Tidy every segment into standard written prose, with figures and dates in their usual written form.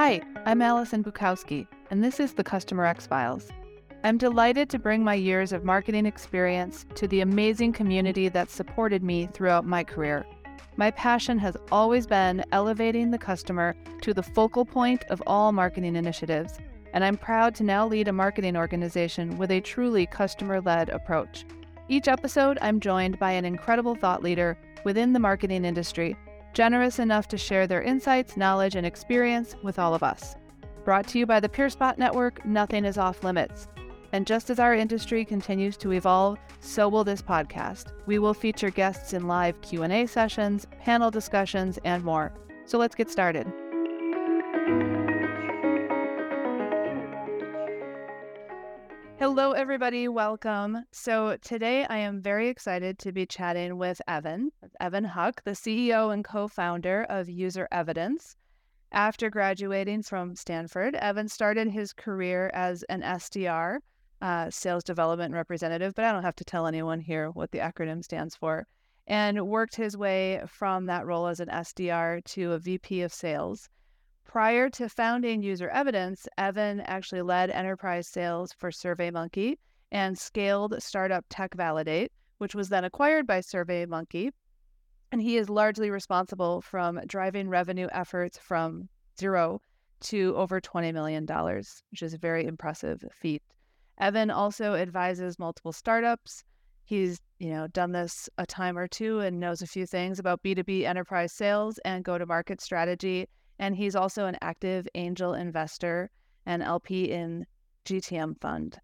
Hi, I'm Allison Bukowski, and this is The CustomerX Files. I'm delighted to bring my years of marketing experience to the amazing community that supported me throughout my career. My passion has always been elevating the customer to the focal point of all marketing initiatives, and I'm proud to now lead a marketing organization with a truly customer-led approach. Each episode, I'm joined by an incredible thought leader within the marketing industry, generous enough to share their insights, knowledge, and experience with all of us. Brought to you by the PeerSpot Network, nothing is off limits. And just as our industry continues to evolve, so will this podcast. We will feature guests in live Q&A sessions, panel discussions, and more. So let's get started. Hello, everybody. Welcome. So today I am very excited to be chatting with Evan Huck, the CEO and co-founder of User Evidence. After graduating from Stanford, Evan started his career as an SDR, sales development representative, but I don't have to tell anyone here what the acronym stands for, and worked his way from that role as an SDR to a VP of sales. Prior to founding User Evidence, Evan actually led enterprise sales for SurveyMonkey and scaled startup TechValidate, which was then acquired by SurveyMonkey. And he is largely responsible from driving revenue efforts from zero to over $20 million, which is a very impressive feat. Evan also advises multiple startups. He's, done this a time or two and knows a few things about B2B enterprise sales and go-to-market strategy. And he's also an active angel investor and LP in GTM Fund.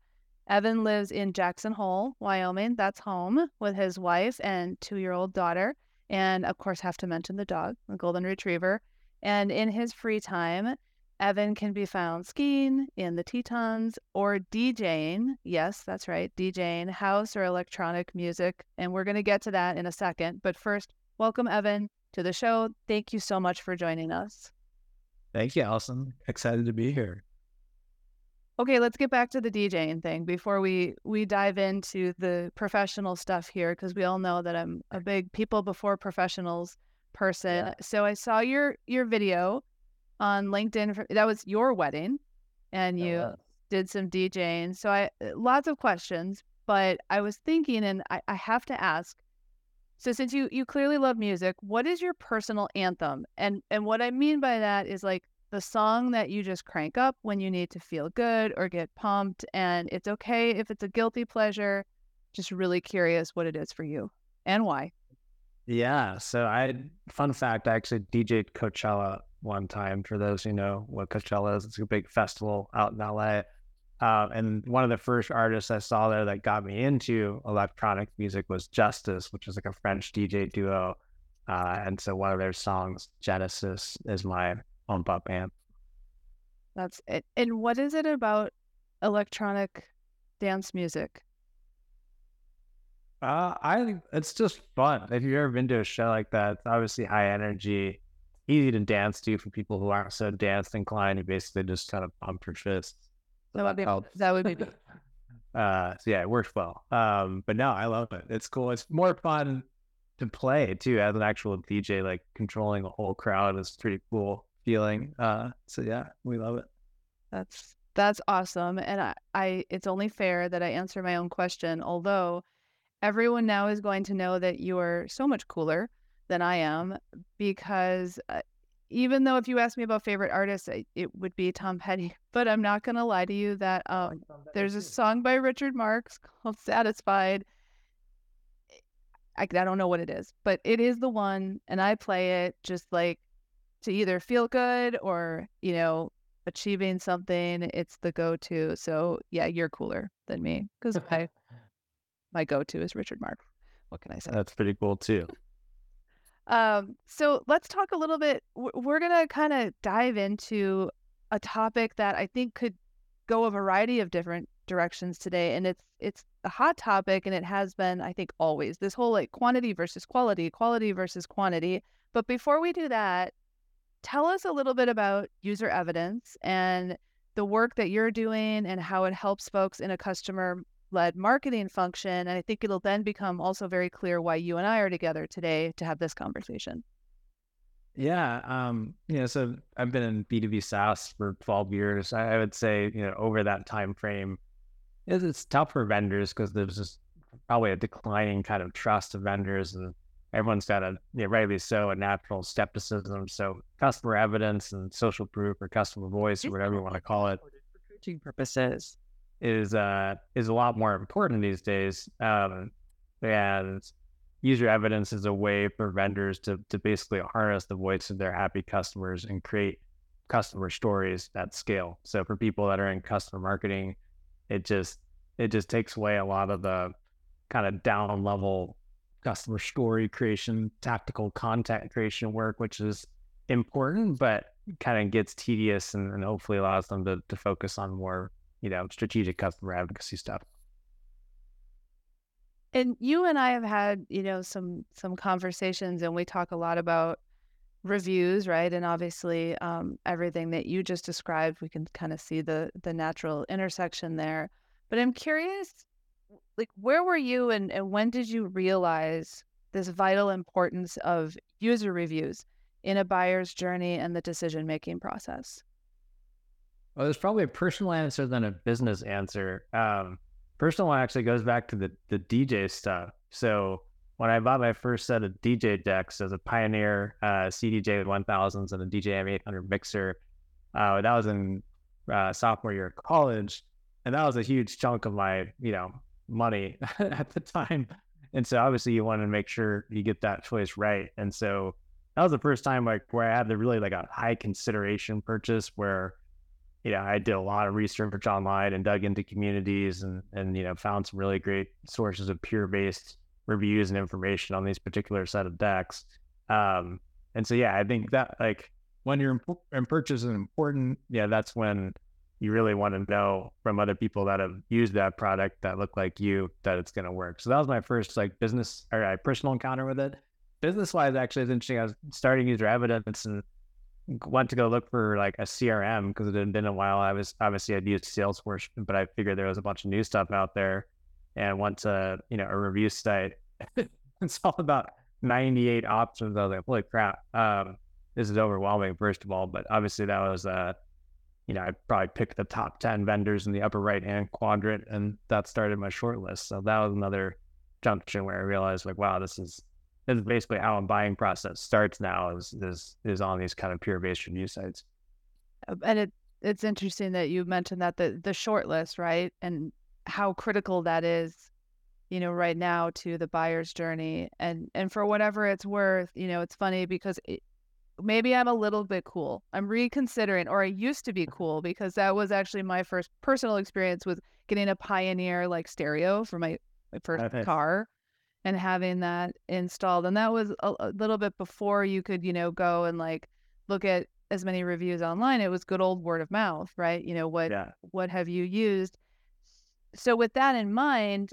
Evan lives in Jackson Hole, Wyoming, that's home, with his wife and 2-year-old daughter. And of course, have to mention the dog, the golden retriever. And in his free time, Evan can be found skiing in the Tetons or DJing. Yes, that's right, DJing house or electronic music. And we're going to get to that in a second. But first, welcome, Evan, to the show. Thank you so much for joining us. Thank you, Allison. Excited to be here. Okay, let's get back to the DJing thing before we dive into the professional stuff here, because we all know that I'm a big people before professionals person. Yeah. So I saw your video on LinkedIn. That was your wedding, and you did some DJing. So lots of questions, but I was thinking, and I have to ask, so since you clearly love music, what is your personal anthem? And what I mean by that is like the song that you just crank up when you need to feel good or get pumped, and it's okay if it's a guilty pleasure. Just really curious what it is for you and why. Yeah. So fun fact, I actually DJ'd Coachella one time. For those who know what Coachella is, it's a big festival out in LA. And one of the first artists I saw there that got me into electronic music was Justice, which is like a French DJ duo. And so one of their songs, Genesis, is my pump up amp. That's it. And what is it about electronic dance music? It's just fun. If you've ever been to a show like that, it's obviously high energy, easy to dance to for people who aren't so dance inclined. You basically just kind of pump your fists. That would be. So it works well. But no, I love it. It's cool. It's more fun to play too as an actual DJ. Like controlling a whole crowd is pretty cool feeling. We love it. That's awesome. And I it's only fair that I answer my own question. Although everyone now is going to know that you are so much cooler than I am, because even though if you ask me about favorite artists, it would be Tom Petty, but I'm not going to lie to you that there's a song by Richard Marx called Satisfied. I don't know what it is, but it is the one, and I play it just like to either feel good or, achieving something. It's the go-to. So yeah, you're cooler than me because my go-to is Richard Marx. What can I say? That's pretty cool too. So let's talk a little bit. We're going to kind of dive into a topic that I think could go a variety of different directions today. And it's a hot topic, and it has been, I think, always this whole like quantity versus quality, quality versus quantity. But before we do that, tell us a little bit about User Evidence and the work that you're doing and how it helps folks in a customer-led marketing function. And I think it'll then become also very clear why you and I are together today to have this conversation. Yeah. So I've been in B2B SaaS for 12 years. I would say, over that time frame, it's tough for vendors because there's just probably a declining kind of trust of vendors, and everyone's got rightly so, a natural skepticism. So customer evidence and social proof or customer voice or whatever you want to call it, for coaching purposes, is a lot more important these days. And user evidence is a way for vendors to basically harness the voice of their happy customers and create customer stories at scale. So for people that are in customer marketing, it just takes away a lot of the kind of down level customer story creation, tactical content creation work, which is important, but kind of gets tedious and hopefully allows them to focus on more, strategic customer advocacy stuff. And you and I have had, some conversations, and we talk a lot about reviews, right? And obviously, everything that you just described, we can kind of see the natural intersection there. But I'm curious, where were you and when did you realize this vital importance of user reviews in a buyer's journey and the decision-making process? Well, there's probably a personal answer than a business answer. Personal one actually goes back to the DJ stuff. So when I bought my first set of DJ decks as a Pioneer CDJ 1000s and a DJM 800 mixer, that was in sophomore year of college. And that was a huge chunk of my, money at the time. And so obviously you want to make sure you get that choice right. And so that was the first time where I had to really a high consideration purchase where, I did a lot of research online and dug into communities and found some really great sources of peer-based reviews and information on these particular set of decks. I think that when you're in purchase is important, that's when you really want to know from other people that have used that product that look like you, that it's going to work. So that was my first business or personal encounter with it. Business-wise, actually, it's interesting. I was starting user evidence and went to go look for a CRM because it had been a while. I'd used Salesforce, but I figured there was a bunch of new stuff out there, and went to a review site. It's all about 98 options. I was like, holy crap, this is overwhelming. First of all, but obviously that was I probably picked the top 10 vendors in the upper right hand quadrant, and that started my short list. So that was another junction where I realized wow, this is basically how a buying process starts now is on these kind of peer-based review sites. And it's interesting that you mentioned that the short list, right? And how critical that is, right now to the buyer's journey. And for whatever it's worth, it's funny because maybe I'm a little bit cool. I'm reconsidering, or I used to be cool, because that was actually my first personal experience with getting a Pioneer stereo for my first car. And having that installed. And that was a little bit before you could, go and look at as many reviews online. It was good old word of mouth, right? What have you used? So with that in mind,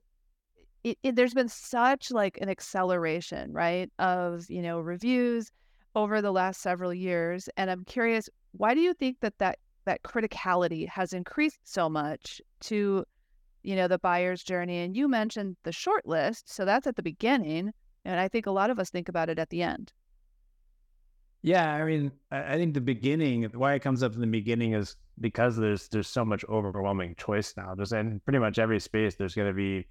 there's been such an acceleration, right, of, reviews over the last several years. And I'm curious, why do you think that criticality has increased so much to the buyer's journey? And you mentioned the short list. So that's at the beginning. And I think a lot of us think about it at the end. Yeah. I mean, I think the beginning, why it comes up in the beginning is because there's so much overwhelming choice now. There's in pretty much every space, there's going to be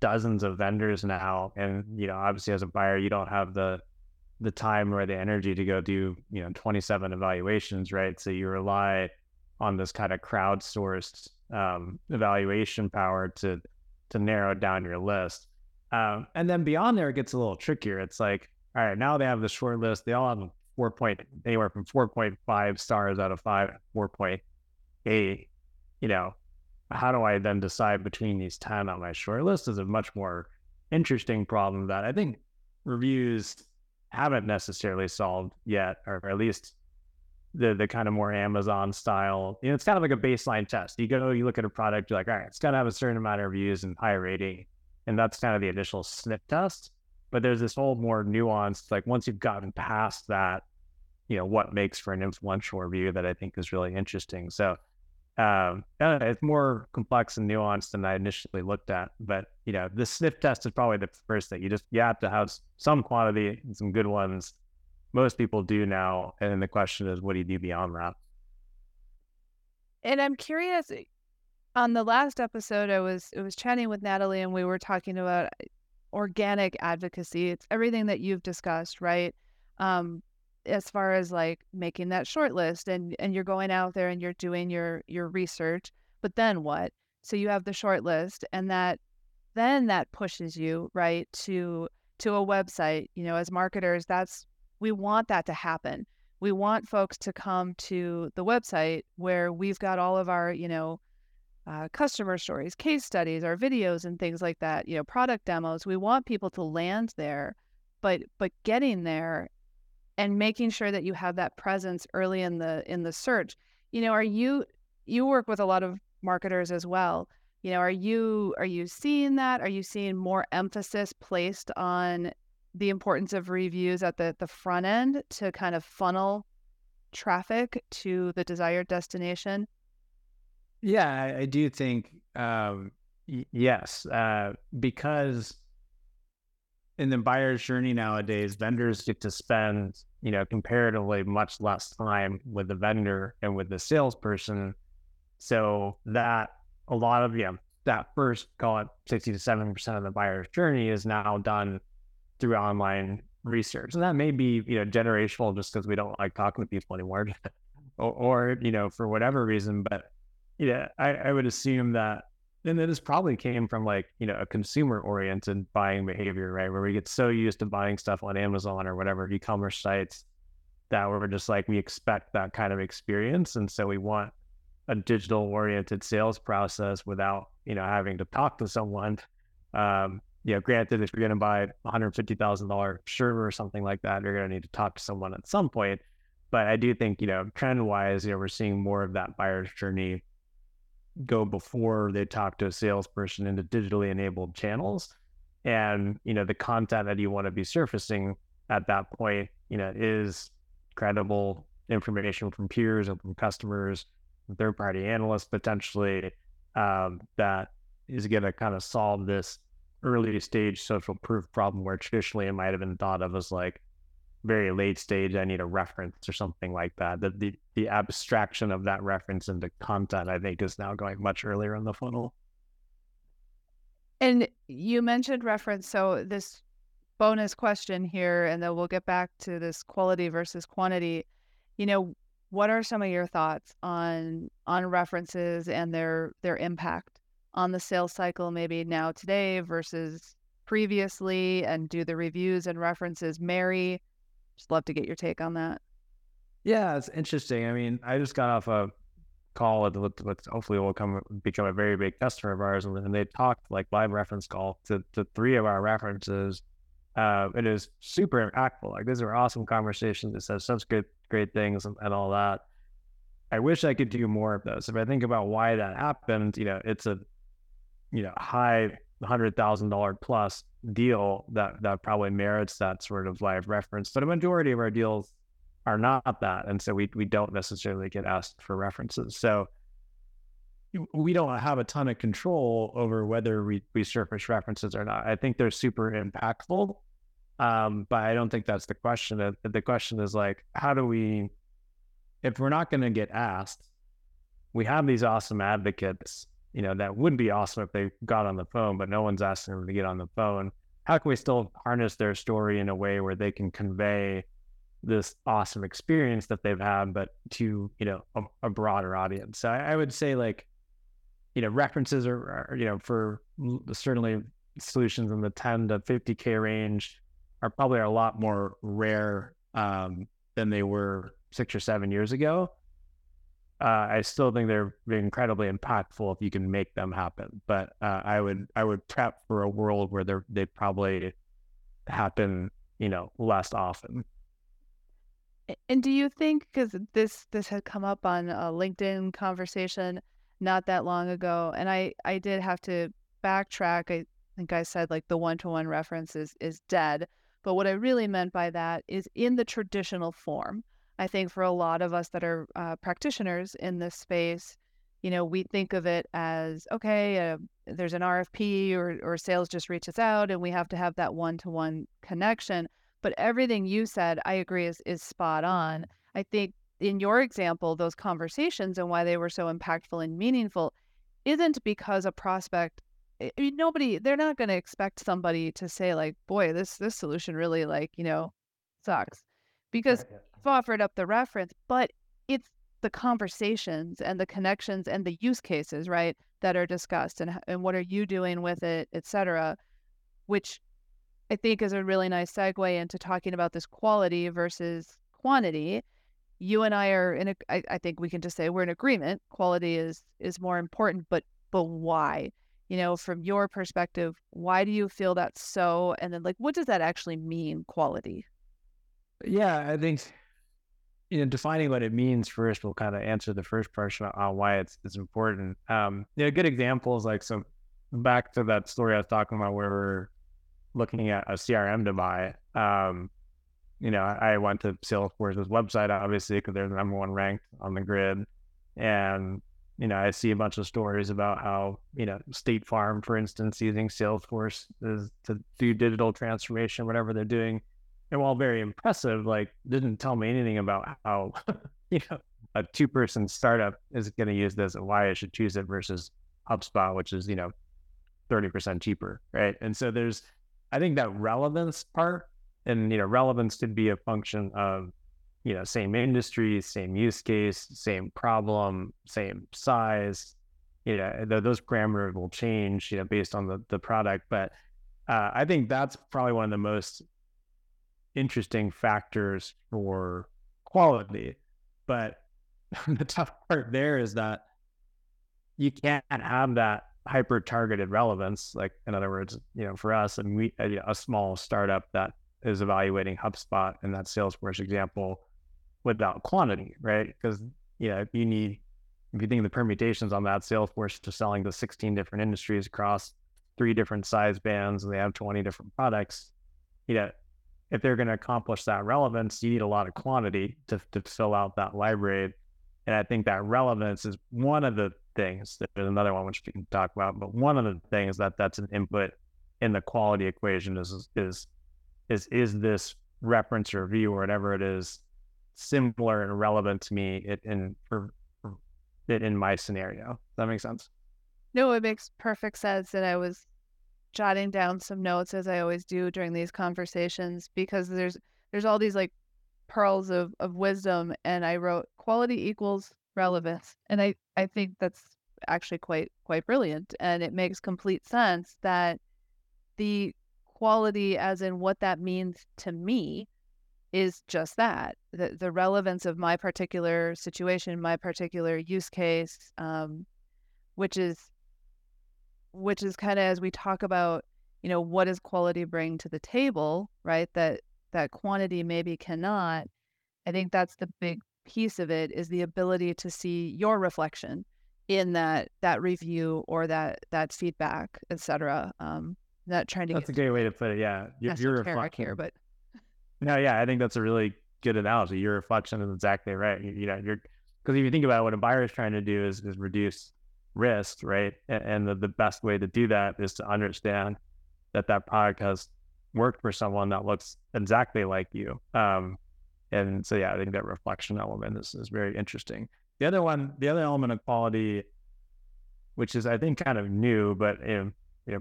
dozens of vendors now. And, obviously as a buyer, you don't have the time or the energy to go do, 27 evaluations, right? So you rely on this kind of crowdsourced evaluation power to narrow down your list. And then beyond there, it gets a little trickier. It's all right, now they have the short list. They all have anywhere from 4.5 stars out of 5, 4.8. How do I then decide between these 10 on my short list is a much more interesting problem that I think reviews haven't necessarily solved yet, or at least the kind of more Amazon style, it's kind of a baseline test. You go, you look at a product, you're all right, it's got to have a certain amount of reviews and high rating. And that's kind of the initial sniff test. But there's this whole more nuanced, once you've gotten past that, what makes for an influential review that I think is really interesting. So it's more complex and nuanced than I initially looked at. But, the sniff test is probably the first thing. You have to have some quantity and some good ones most people do now. And then the question is, what do you do beyond that? And I'm curious, on the last episode, I was chatting with Natalie and we were talking about organic advocacy. It's everything that you've discussed, right? As far as like making that short list and you're going out there and you're doing your research, but then what? So you have the short list and that pushes you right to a website. You know, as marketers, we want that to happen. We want folks to come to the website where we've got all of our, you know, customer stories, case studies, our videos and things like that, you know, product demos. We want people to land there, but getting there and making sure that you have that presence early in the search. You know, you work with a lot of marketers as well. You know, are you seeing that? Are you seeing more emphasis placed on the importance of reviews at the front end to kind of funnel traffic to the desired destination? Yeah, I do think, yes, because in the buyer's journey nowadays, vendors get to spend, you know, comparatively much less time with the vendor and with the salesperson. So that a lot of, yeah, that first, call it 60 to 70% of the buyer's journey is now done through online research. And that may be, you know, generational just because we don't like talking to people anymore or, you know, for whatever reason. But yeah, I would assume that, and this probably came from like, you know, a consumer oriented buying behavior, right? Where we get so used to buying stuff on Amazon or whatever e-commerce sites that we're just like, we expect that kind of experience. And so we want a digital oriented sales process without, you know, having to talk to someone. You know, granted, if you're going to buy a $150,000 shirt or something like that, you're going to need to talk to someone at some point. But I do think, you know, trend wise, you know, we're seeing more of that buyer's journey go before they talk to a salesperson into digitally enabled channels. And, you know, the content that you want to be surfacing at that point, you know, is credible information from peers and from customers, third party analysts, potentially, that is going to kind of solve this early stage social proof problem where traditionally it might have been thought of as like very late stage, I need a reference or something like that. That the abstraction of that reference into content, I think, is now going much earlier in the funnel. And you mentioned reference, so this bonus question here, and then we'll get back to this quality versus quantity. You know, what are some of your thoughts on references and their impact on the sales cycle, maybe now today versus previously, and do the reviews and references marry? Just love to get your take on that. Yeah, it's interesting. I mean, I just got off a call with hopefully will become a very big customer of ours, and they talked like live reference call to three of our references. It is super impactful. Like, these are awesome conversations. It says such great things and all that. I wish I could do more of those. If I think about why that happened, you know, it's a, you know, high $100,000 plus deal that probably merits that sort of live reference. But a majority of our deals are not that. And so we don't necessarily get asked for references. So we don't have a ton of control over whether we surface references or not. I think they're super impactful. But I don't think that's the question. The question is like, how do we, if we're not going to get asked, we have these awesome advocates, you know, that would be awesome if they got on the phone, but no one's asking them to get on the phone. How can we still harness their story in a way where they can convey this awesome experience that they've had, but to, you know, a broader audience? So I would say, like, you know, references are, you know, for certainly solutions in the 10 to 50K range are probably a lot more rare than they were 6 or 7 years ago. I still think they're incredibly impactful if you can make them happen. But I would prep for a world where they probably happen, you know, less often. And do you think, because this had come up on a LinkedIn conversation not that long ago, and I did have to backtrack. I think I said like the one-to-one reference is dead. But what I really meant by that is in the traditional form. I think for a lot of us that are practitioners in this space, you know, we think of it as, okay, there's an RFP or sales just reaches out and we have to have that one-to-one connection. But everything you said, I agree, is spot on. I think in your example, those conversations and why they were so impactful and meaningful isn't because a prospect, I mean, they're not going to expect somebody to say like, boy, this solution really sucks, because you've offered up the reference, but it's the conversations and the connections and the use cases, right, that are discussed and what are you doing with it, et cetera, which I think is a really nice segue into talking about this quality versus quantity. You and I are I think we can just say we're in agreement. Quality is more important, but why? From your perspective, why do you feel that's so? And then what does that actually mean, quality? Yeah, I think, defining what it means first will kind of answer the first question on why it's important. A good example is back to that story I was talking about where we're looking at a CRM to buy. I went to Salesforce's website, obviously, because they're the number one ranked on the grid. And, I see a bunch of stories about how, State Farm, for instance, using Salesforce to do digital transformation, whatever they're doing. And while very impressive, didn't tell me anything about how, a 2-person startup is going to use this and why I should choose it versus HubSpot, which is, 30% cheaper, right? And so there's, I think, that relevance part, and, relevance could be a function of, same industry, same use case, same problem, same size, those parameters will change, based on the product. But I think that's probably one of the most interesting factors for quality. But the tough part there is that you can't have that hyper targeted relevance. In other words, for us, and we, a small startup that is evaluating HubSpot in that Salesforce example, without quantity, right? Because if you think of the permutations on that, Salesforce is selling to 16 different industries across 3 different size bands, and they have 20 different products. If they're going to accomplish that relevance, you need a lot of quantity to fill out that library. And I think that relevance is one of the things. There's another one which we can talk about, but one of the things that's an input in the quality equation is this reference or view or whatever it is similar and relevant to me in my scenario. Does that make sense? No, it makes perfect sense. And I was jotting down some notes, as I always do during these conversations, because there's all these pearls of wisdom. And I wrote quality equals relevance. And I think that's actually quite brilliant. And it makes complete sense that the quality, as in what that means to me, is just that, the relevance of my particular situation, my particular use case, which is kind of, as we talk about, what does quality bring to the table, right? That quantity maybe cannot. I think that's the big piece of it, is the ability to see your reflection in that review or that feedback, et cetera. That's a great way to put it. Yeah, your reflection here, but no, yeah, I think that's a really good analogy. Your reflection is exactly right. Because if you think about it, what a buyer is trying to do is reduce risk, right? And the best way to do that is to understand that product has worked for someone that looks exactly like you. And so, yeah, I think that reflection element is very interesting. The other element of quality, which is, I think, kind of new, but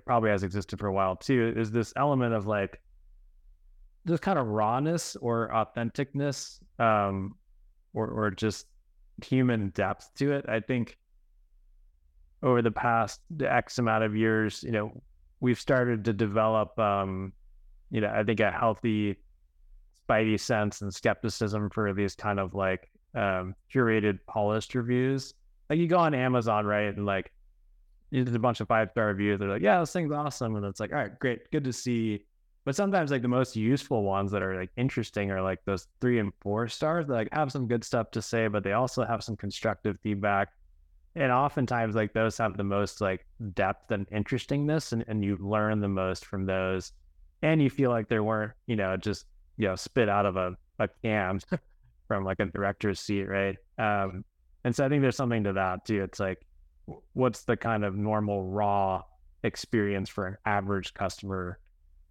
probably has existed for a while too, is this element of this kind of rawness or authenticness, or just human depth to it. I think over the past X amount of years, we've started to develop, I think, a healthy spidey sense and skepticism for these kind of curated, polished reviews. You go on Amazon, right? And there's a bunch of 5-star reviews. They're like, yeah, this thing's awesome. And it's all right, great, good to see. But sometimes the most useful ones that are interesting are those 3 and 4 stars that have some good stuff to say, but they also have some constructive feedback. And oftentimes those have the most depth and interestingness, and you learn the most from those, and you feel like they weren't, just, spit out of a can from a director's seat. Right. And so I think there's something to that too. It's what's the kind of normal raw experience for an average customer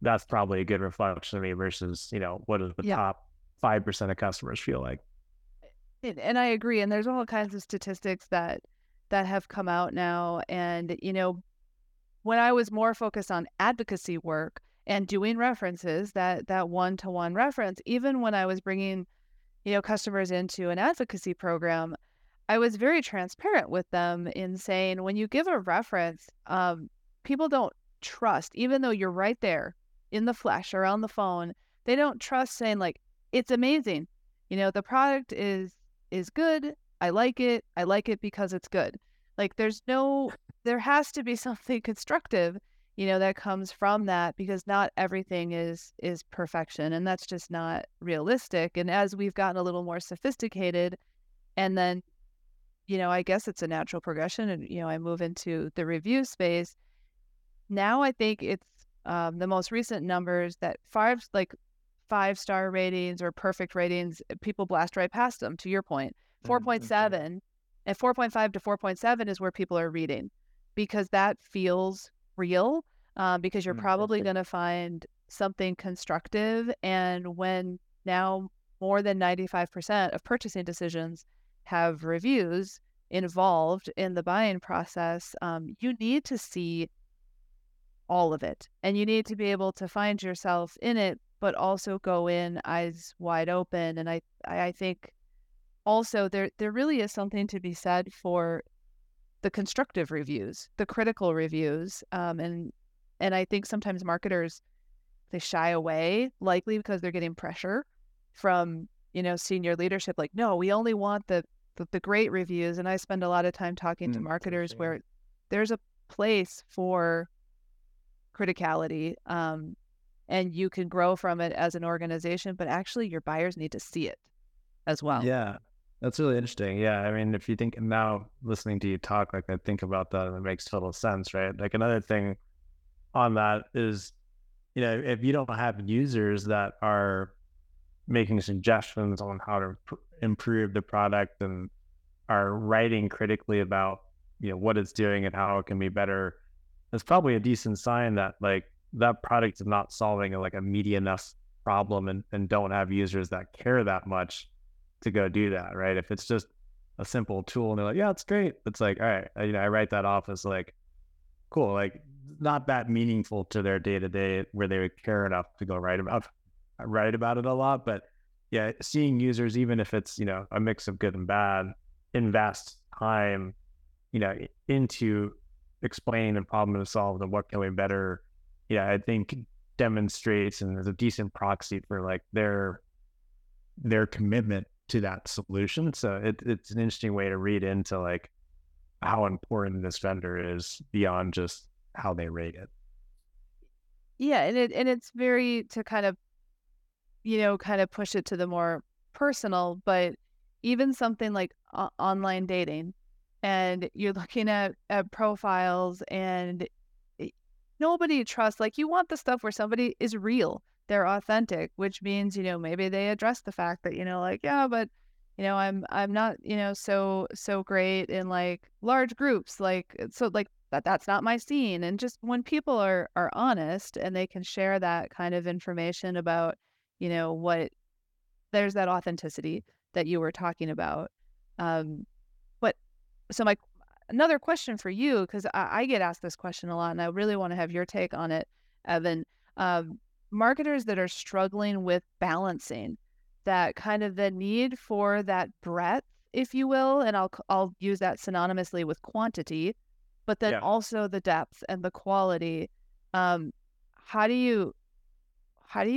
that's probably a good reflection of me versus, you know, what does the top 5% of customers feel like? And I agree. And there's all kinds of statistics that have come out now. And, you know, when I was more focused on advocacy work and doing references, that one-to-one reference, even when I was bringing, you know, customers into an advocacy program, I was very transparent with them in saying, when you give a reference, people don't trust, even though you're right there in the flesh or on the phone, they don't trust saying like, it's amazing. You know, the product is good. I like it. I like it because it's good. Like there has to be something constructive, you know, that comes from that, because not everything is perfection, and that's just not realistic. And as we've gotten a little more sophisticated, and then, you know, I guess it's a natural progression, and, you know, I move into the review space. Now I think it's the most recent numbers that five-star ratings or perfect ratings, people blast right past them, to your point. 4.7 and 4.5 to 4.7 is where people are reading, because that feels real, because you're probably going to find something constructive. And when now more than 95% of purchasing decisions have reviews involved in the buying process, you need to see all of it, and you need to be able to find yourself in it, but also go in eyes wide open. And I think also there really is something to be said for the constructive reviews, the critical reviews. And I think sometimes marketers, they shy away, likely because they're getting pressure from, you know, senior leadership, like, no, we only want the great reviews. And I spend a lot of time talking to marketers where there's a place for criticality, and you can grow from it as an organization, but actually your buyers need to see it as well. Yeah. That's really interesting. Yeah. I mean, if you think, now listening to you talk, like, I think about that and it makes total sense, right? Like, another thing on that is, you know, if you don't have users that are making suggestions on how to improve the product and are writing critically about, you know, what it's doing and how it can be better, it's probably a decent sign that, like, that product is not solving like a meaty enough problem, and don't have users that care that much to go do that, right? If it's just a simple tool and they're like, yeah, it's great, it's like, all right, you know, I write that off as like, cool, like, not that meaningful to their day-to-day where they would care enough to go write about it a lot. But yeah, seeing users, even if it's, you know, a mix of good and bad, invest time, you know, into explaining and problem to solve and what can we better, yeah, I think demonstrates and is a decent proxy for like their commitment to that solution. So it's an interesting way to read into like how important this vendor is beyond just how they rate it. Yeah, and it's very, to kind of, you know, kind of push it to the more personal, but even something like online dating, and you're looking at profiles, and nobody trusts, like, you want the stuff where somebody is real, they're authentic, which means, you know, maybe they address the fact that, you know, like, yeah, but, you know, I'm not, you know, so great in like large groups, like, so like that's not my scene. And just when people are honest and they can share that kind of information about, you know, what, there's that authenticity that you were talking about. But so another question for you, because I get asked this question a lot, and I really want to have your take on it, Evan. Marketers that are struggling with balancing that kind of the need for that breadth, if you will, and I'll use that synonymously with quantity, but then also the depth and the quality. How do you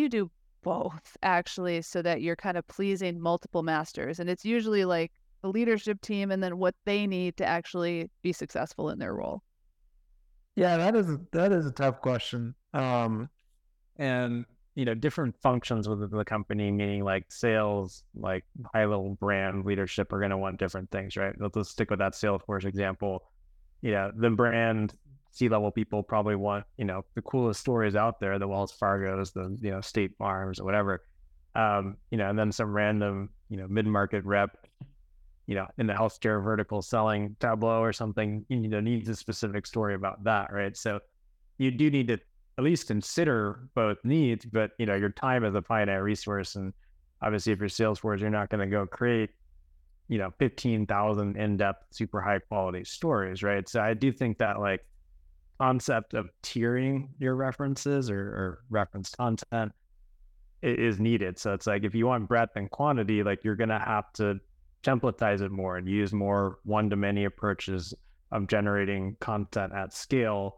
do both, actually, so that you're kind of pleasing multiple masters? And it's usually like the leadership team and then what they need to actually be successful in their role. Yeah, that is a tough question. And, you know, different functions within the company, meaning like sales, like high level brand leadership, are going to want different things, right? Let's stick with that Salesforce example. You know, the brand C-level people probably want, you know, the coolest stories out there, the Wells Fargo's, the, you know, State Farms or whatever, you know, and then some random, you know, mid-market rep, you know, in the healthcare vertical selling Tableau or something, you know, needs a specific story about that, right? So you do need to at least consider both needs, but you know, your time is a finite resource. And obviously if you're Salesforce, you're not going to go create, you know, 15,000 in-depth, super high quality stories, right? So I do think that like concept of tiering your references or reference content is needed. So it's like, if you want breadth and quantity, like you're going to have to templatize it more and use more one-to-many approaches of generating content at scale,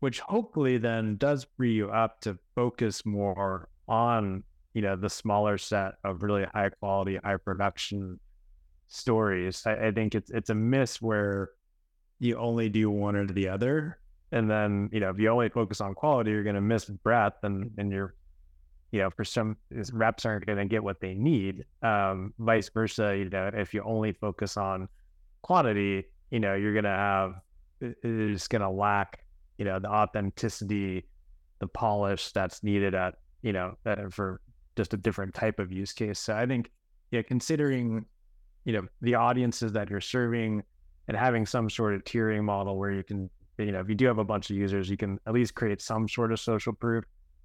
which hopefully then does free you up to focus more on, you know, the smaller set of really high quality, high production stories. I think it's a miss where you only do one or the other. And then, you know, if you only focus on quality, you're going to miss breadth and you're, you know, for some reps aren't going to get what they need. Vice versa, you know, if you only focus on quantity, you know, you're going to have, it's going to lack, you know, the authenticity, the polish that's needed at, you know, for just a different type of use case. So I think, yeah, considering, you know, the audiences that you're serving and having some sort of tiering model where you can, you know, if you do have a bunch of users, you can at least create some sort of social proof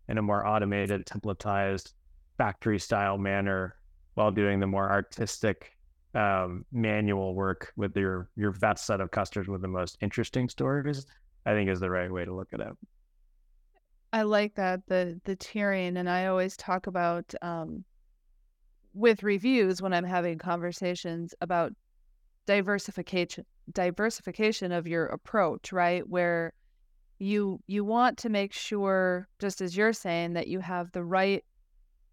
in a more automated, templatized, factory style manner while doing the more artistic, manual work with your best set of customers with the most interesting stories, I think is the right way to look at it. I like that, the tiering. And I always talk about, with reviews, when I'm having conversations about diversification of your approach, right? Where you want to make sure, just as you're saying, that you have the right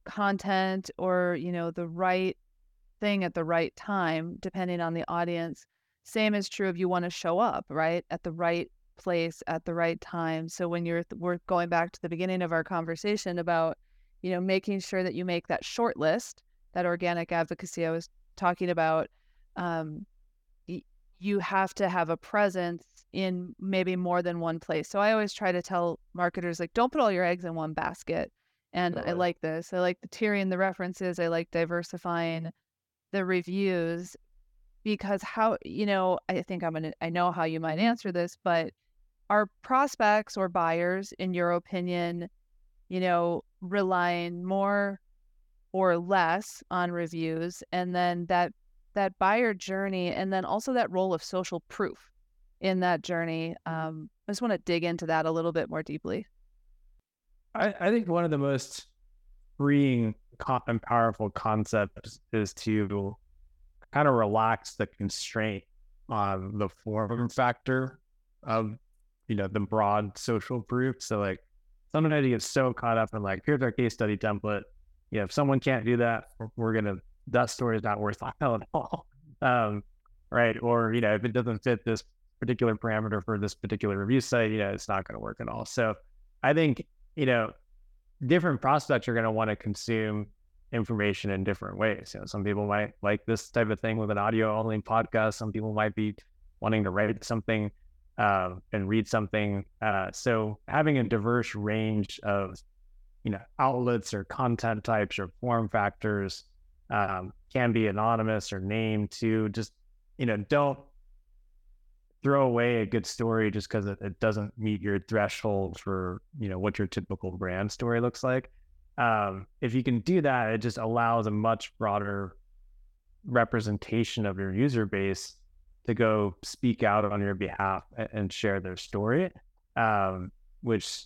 content or, you know, the right thing at the right time, depending on the audience. Same is true if you want to show up, right, at the right place at the right time. So when we're going back to the beginning of our conversation about, you know, making sure that you make that short list, that organic advocacy I was talking about, you have to have a presence in maybe more than one place. So I always try to tell marketers, like, don't put all your eggs in one basket. And I like this. I like the tiering, the references. I like diversifying the reviews, because how, you know, I know how you might answer this, but are prospects or buyers, in your opinion, you know, relying more or less on reviews? And then that buyer journey, and then also that role of social proof in that journey. I just want to dig into that a little bit more deeply. I think one of the most freeing and powerful concepts is to kind of relax the constraint on the form factor of, you know, the broad social proof. So like, sometimes you get so caught up in like, here's our case study template. You know, if someone can't do that, that story is not worthwhile at all. Right. Or, you know, if it doesn't fit this particular parameter for this particular review site, you know, it's not going to work at all. So I think, you know, different prospects are going to want to consume information in different ways. You know, some people might like this type of thing with an audio only podcast. Some people might be wanting to write something and read something. So having a diverse range of, you know, outlets or content types or form factors, can be anonymous or named to just, you know, don't throw away a good story just because it doesn't meet your threshold for, you know, what your typical brand story looks like. If you can do that, it just allows a much broader representation of your user base to go speak out on your behalf and share their story, which,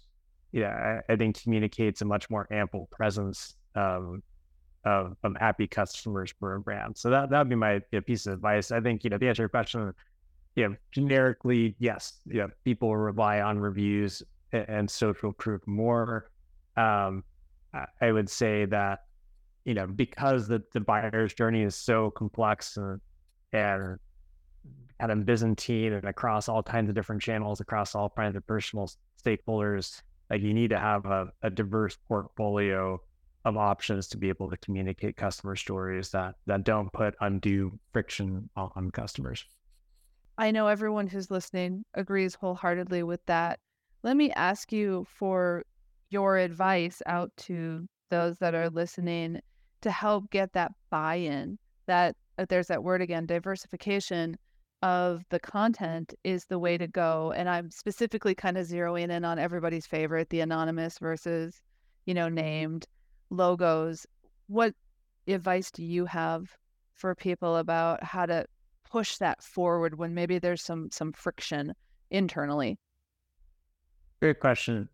you know, I think communicates a much more ample presence of happy customers for a brand. So that would be my piece of advice. I think, you know, to answer your question, you know, generically, yes, you know, people rely on reviews and social proof more. I would say that, you know, because the buyer's journey is so complex and kind of Byzantine and across all kinds of different channels, across all kinds of personal stakeholders, like you need to have a diverse portfolio of options to be able to communicate customer stories that don't put undue friction on customers. I know everyone who's listening agrees wholeheartedly with that. Let me ask you for your advice out to those that are listening to help get that buy-in, that there's that word again, diversification of the content is the way to go. And I'm specifically kind of zeroing in on everybody's favorite, the anonymous versus, named logos. What advice do you have for people about how to push that forward when maybe there's some friction internally? Great question.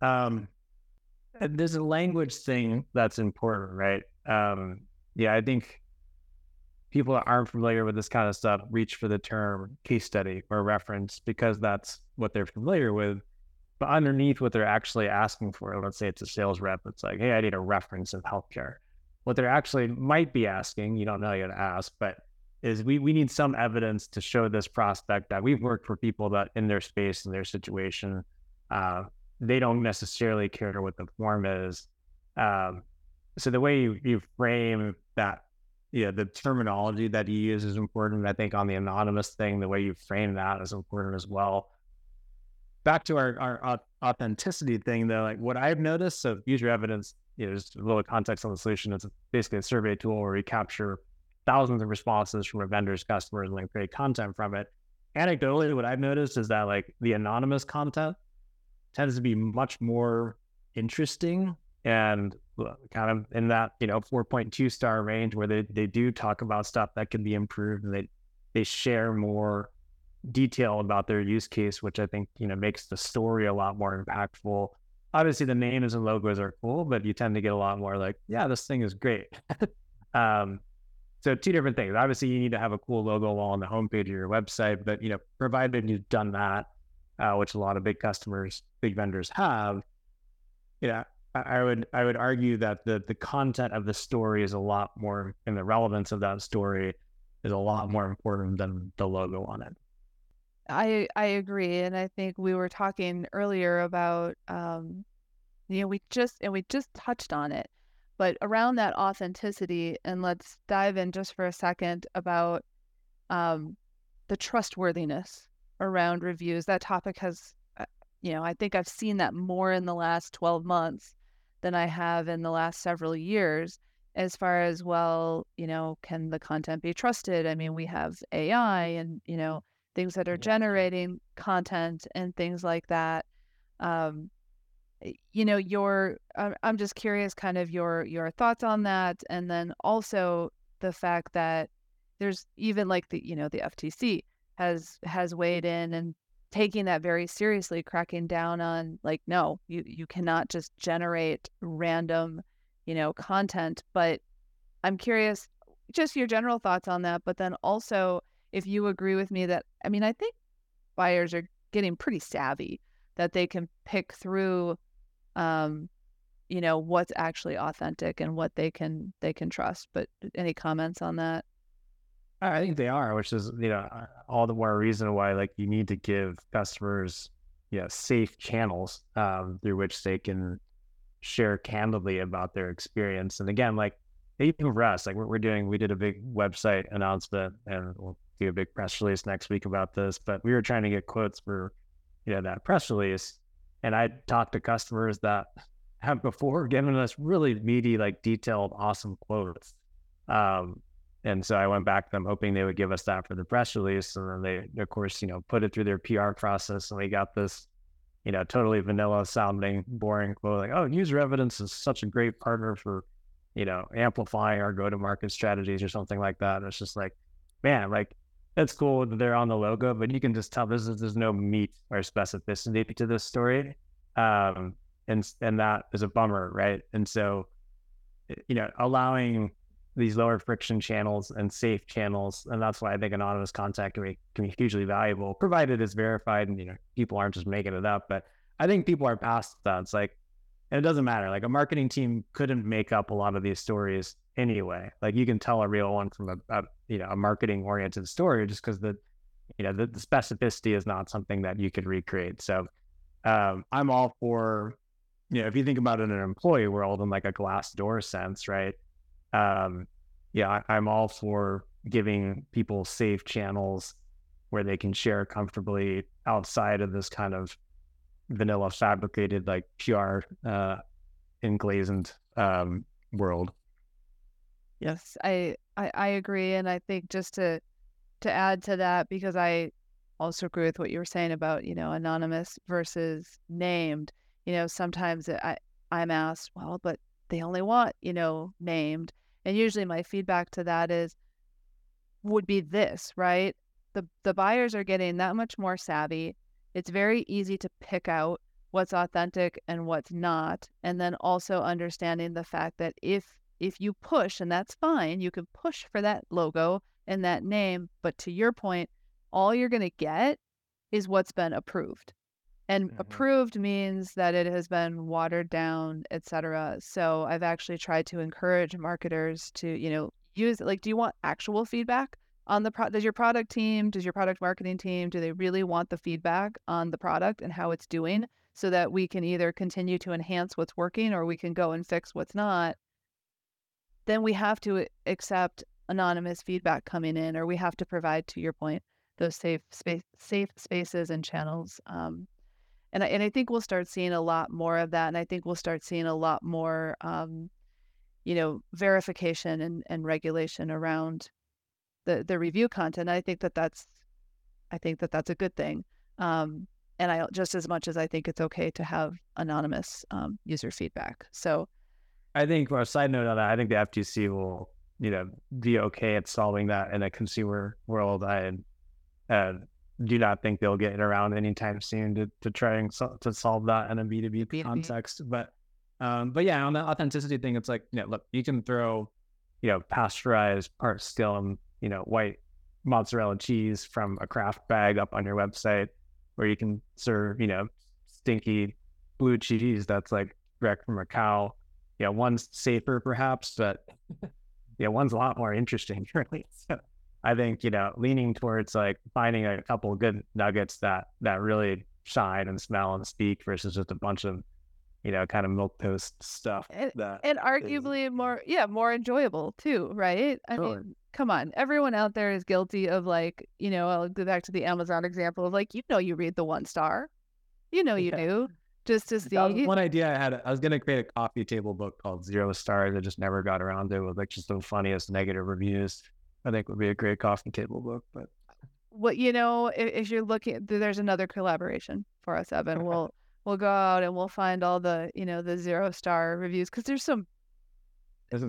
There's a language thing that's important, right? I think people that aren't familiar with this kind of stuff reach for the term case study or reference because that's what they're familiar with. But underneath what they're actually asking for, let's say it's a sales rep, it's like, hey, I need a reference of healthcare. What they're actually might be asking, you don't know you to ask, but is we need some evidence to show this prospect that we've worked for people that in their space and their situation, they don't necessarily care what the form is. So the way you frame that, the terminology that you use is important. I think on the anonymous thing, the way you frame that is important as well. Back to our authenticity thing though, like what I've noticed, so user evidence, just a little context on the solution. It's basically a survey tool where we capture thousands of responses from our vendors, customers, and create content from it. Anecdotally, what I've noticed is that the anonymous content tends to be much more interesting and kind of in that 4.2 star range where they do talk about stuff that can be improved, and they share more detail about their use case, which I think makes the story a lot more impactful. Obviously the names and logos are cool, but you tend to get a lot more this thing is great. So two different things. Obviously you need to have a cool logo wall on the homepage of your website, but provided you've done that, which a lot of big vendors have, I would argue that the content of the story is a lot more, and the relevance of that story is a lot more important than the logo on it. I agree. And I think we were talking earlier about, we just touched on it, but around that authenticity, and let's dive in just for a second about the trustworthiness around reviews. That topic has, I think I've seen that more in the last 12 months than I have in the last several years, as far as, can the content be trusted? I mean, we have AI and, things that are generating content and things like that. I'm just curious kind of your thoughts on that. And then also the fact that there's even the FTC has weighed in and taking that very seriously, cracking down on no, you cannot just generate random, content. But I'm curious, just your general thoughts on that. But then also if you agree with me that, I think buyers are getting pretty savvy that they can pick through, what's actually authentic and what they can trust. But any comments on that? I think they are, which is, all the more reason why, you need to give customers, safe channels through which they can share candidly about their experience. And again, even for us, what we're doing, we did a big website announcement, and we'll do a big press release next week about this, but we were trying to get quotes for, that press release. And I talked to customers that have before given us really meaty, detailed, awesome quotes. And so I went back to them hoping they would give us that for the press release. And then they, of course, put it through their PR process, and we got this, totally vanilla sounding, boring quote, User Evidence is such a great partner for, amplifying our go-to-market strategies or something like that. And it's just that's cool that they're on the logo, but you can just tell there's no meat or specificity to this story. And that is a bummer, right? And so, allowing these lower friction channels and safe channels. And that's why I think anonymous content can be hugely valuable, provided it's verified and, people aren't just making it up. But I think people are past that. It's and it doesn't matter. A marketing team couldn't make up a lot of these stories anyway. You can tell a real one from a marketing oriented story just because the specificity is not something that you could recreate. So I'm all for, if you think about it in an employee world in a glass door sense, right? I'm all for giving people safe channels where they can share comfortably outside of this kind of vanilla fabricated PR englazoned world. Yes, I agree. And I think just to add to that, because I also agree with what you were saying about, you know, anonymous versus named. You know, sometimes I'm asked, well, but they only want, you know, named. And usually my feedback to that is, would be this, right? The buyers are getting that much more savvy. It's very easy to pick out what's authentic and what's not. And then also understanding the fact that if you push, and that's fine, you can push for that logo and that name. But to your point, all you're going to get is what's been approved. And approved means that it has been watered down, et cetera. So I've actually tried to encourage marketers to, you know, use, like, do you want actual feedback on the product? Does your product team, does your product marketing team, do they really want the feedback on the product and how it's doing so that we can either continue to enhance what's working or we can go and fix what's not? Then we have to accept anonymous feedback coming in, or we have to provide, to your point, those safe spaces and channels. And I think we'll start seeing a lot more of that. And I think we'll start seeing a lot more, you know, verification and regulation around the review content. I think that's a good thing. And I, just as much as I think it's okay to have anonymous user feedback. So I think, well, side note on that, I think the FTC will, you know, be okay at solving that in a consumer world. I do not think they'll get around anytime soon to try and to solve that in a B2B context. But yeah, on the authenticity thing, it's like, you know, look, you can throw, you know, pasteurized part skilled, you know, white mozzarella cheese from a craft bag up on your website, where you can serve, you know, stinky blue cheese that's like direct from a cow. Yeah, one's safer perhaps, but yeah, one's a lot more interesting, really. So I think, you know, leaning towards like finding a couple of good nuggets that really shine and smell and speak versus just a bunch of, you know, kind of milquetoast stuff. And arguably more enjoyable too, right? I mean, come on, everyone out there is guilty of, like, you know, I'll go back to the Amazon example of, like, you know, you read the one star, you know, you do. Just to see. One idea I had, I was going to create a coffee table book called 0 Stars. I just never got around to it, with like just the funniest negative reviews. I think would be a great coffee table book. But what, you know, if you're looking, there's another collaboration for us, Evan. We'll go out and we'll find all the, you know, the 0-star reviews, because there's some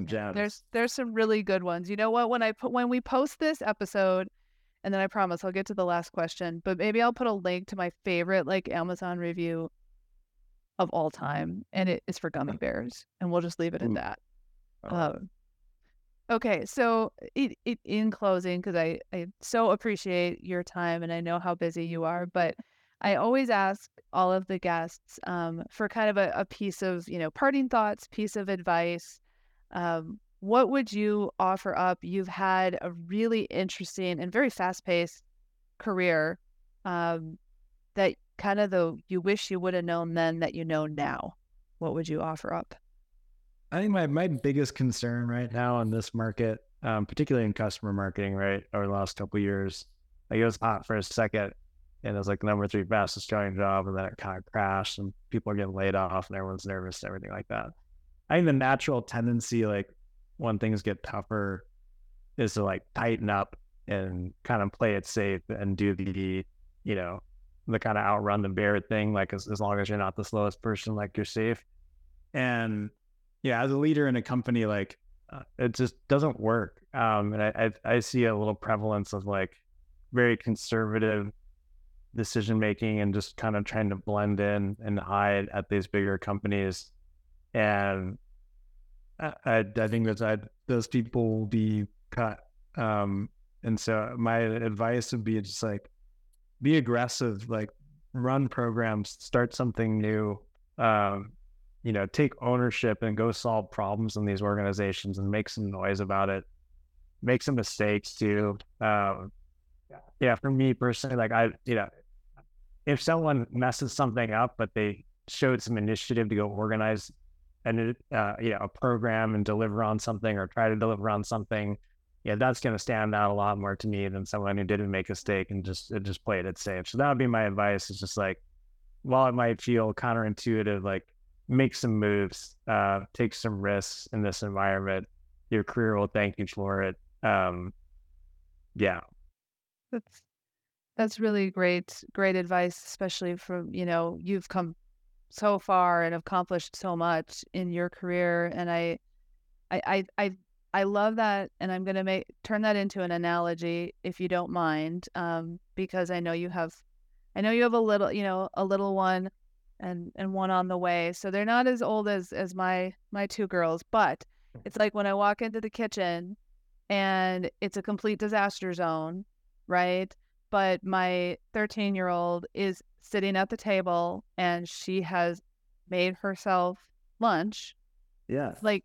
gems. There's some really good ones. You know what? When we post this episode. And then I promise I'll get to the last question, but maybe I'll put a link to my favorite, like, Amazon review of all time, and it is for gummy bears, and we'll just leave it at that. Okay, so in closing, because I so appreciate your time, and I know how busy you are, but I always ask all of the guests for kind of a piece of, you know, parting thoughts, piece of advice. What would you offer up? You've had a really interesting and very fast-paced career that kind of you wish you would have known then that you know now. What would you offer up? I think my biggest concern right now in this market, particularly in customer marketing, right, over the last couple of years, like, it was hot for a second and it was like number 3 fastest growing job, and then it kind of crashed and people are getting laid off and everyone's nervous and everything like that. I think the natural tendency, like, when things get tougher, is to, like, tighten up and kind of play it safe and do the, you know, the kind of outrun the bear thing, like, as long as you're not the slowest person, like, you're safe. And yeah, as a leader in a company, like, it just doesn't work. And I see a little prevalence of, like, very conservative decision making and just kind of trying to blend in and hide at these bigger companies. And I think that those people will be cut. And so my advice would be just, like, be aggressive, like, run programs, start something new, you know, take ownership and go solve problems in these organizations and make some noise about it, make some mistakes too. Yeah, for me personally, like, I, you know, if someone messes something up, but they showed some initiative to go organize and, you know, a program and deliver on something, or try to deliver on something, yeah, that's going to stand out a lot more to me than someone who didn't make a mistake and just played it safe. So that would be my advice, is just, like, while it might feel counterintuitive, like, make some moves, take some risks in this environment. Your career will thank you for it. Yeah. That's That's really great advice, especially from, you've come so far and accomplished so much in your career. And I love that. And I'm going to turn that into an analogy, if you don't mind, because I know you have a little one and one on the way. So they're not as old as my two girls, but it's like when I walk into the kitchen and it's a complete disaster zone, right? But my 13-year-old is sitting at the table and she has made herself lunch. Yeah. Like,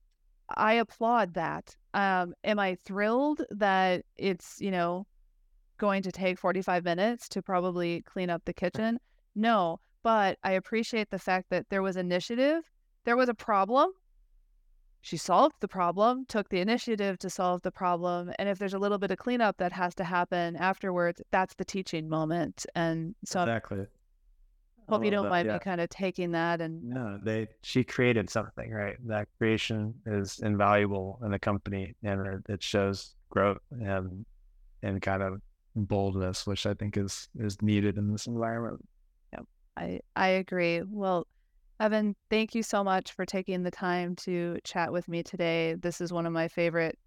I applaud that. Am I thrilled that it's, going to take 45 minutes to probably clean up the kitchen? No, but I appreciate the fact that there was initiative. There was a problem. She solved the problem, took the initiative to solve the problem. And if there's a little bit of cleanup that has to happen afterwards, that's the teaching moment. And so exactly. I hope you don't mind me kind of taking that. And no, she created something, right? That creation is invaluable in the company, and it shows growth and kind of boldness, which I think is needed in this environment. Yeah, I agree. Well, Evan, thank you so much for taking the time to chat with me today. This is one of my favorite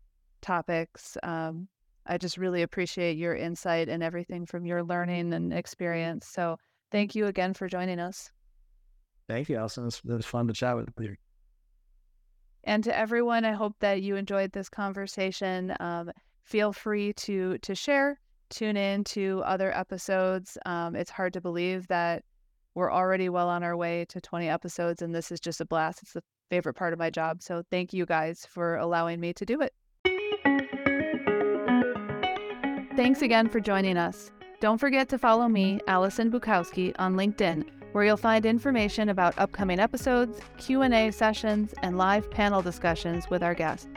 topics. I just really appreciate your insight and everything from your learning and experience. So thank you again for joining us. Thank you, Allison. It was fun to chat with you. And to everyone, I hope that you enjoyed this conversation. Feel free to share, tune in to other episodes. It's hard to believe that we're already well on our way to 20 episodes, and this is just a blast. It's the favorite part of my job. So thank you guys for allowing me to do it. Thanks again for joining us. Don't forget to follow me, Allison Bukowski, on LinkedIn, where you'll find information about upcoming episodes, Q&A sessions, and live panel discussions with our guests.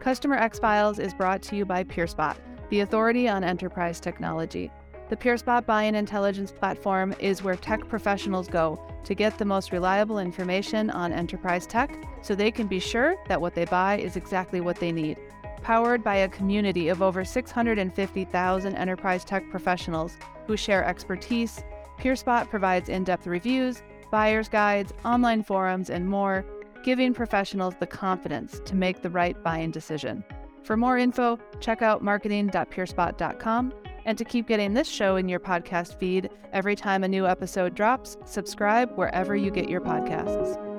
CustomerX Files is brought to you by PeerSpot, the authority on enterprise technology. The PeerSpot buy-in intelligence platform is where tech professionals go to get the most reliable information on enterprise tech so they can be sure that what they buy is exactly what they need. Powered by a community of over 650,000 enterprise tech professionals who share expertise, PeerSpot provides in-depth reviews, buyer's guides, online forums, and more, giving professionals the confidence to make the right buy-in decision. For more info, check out marketing.peerspot.com. And to keep getting this show in your podcast feed every time a new episode drops, subscribe wherever you get your podcasts.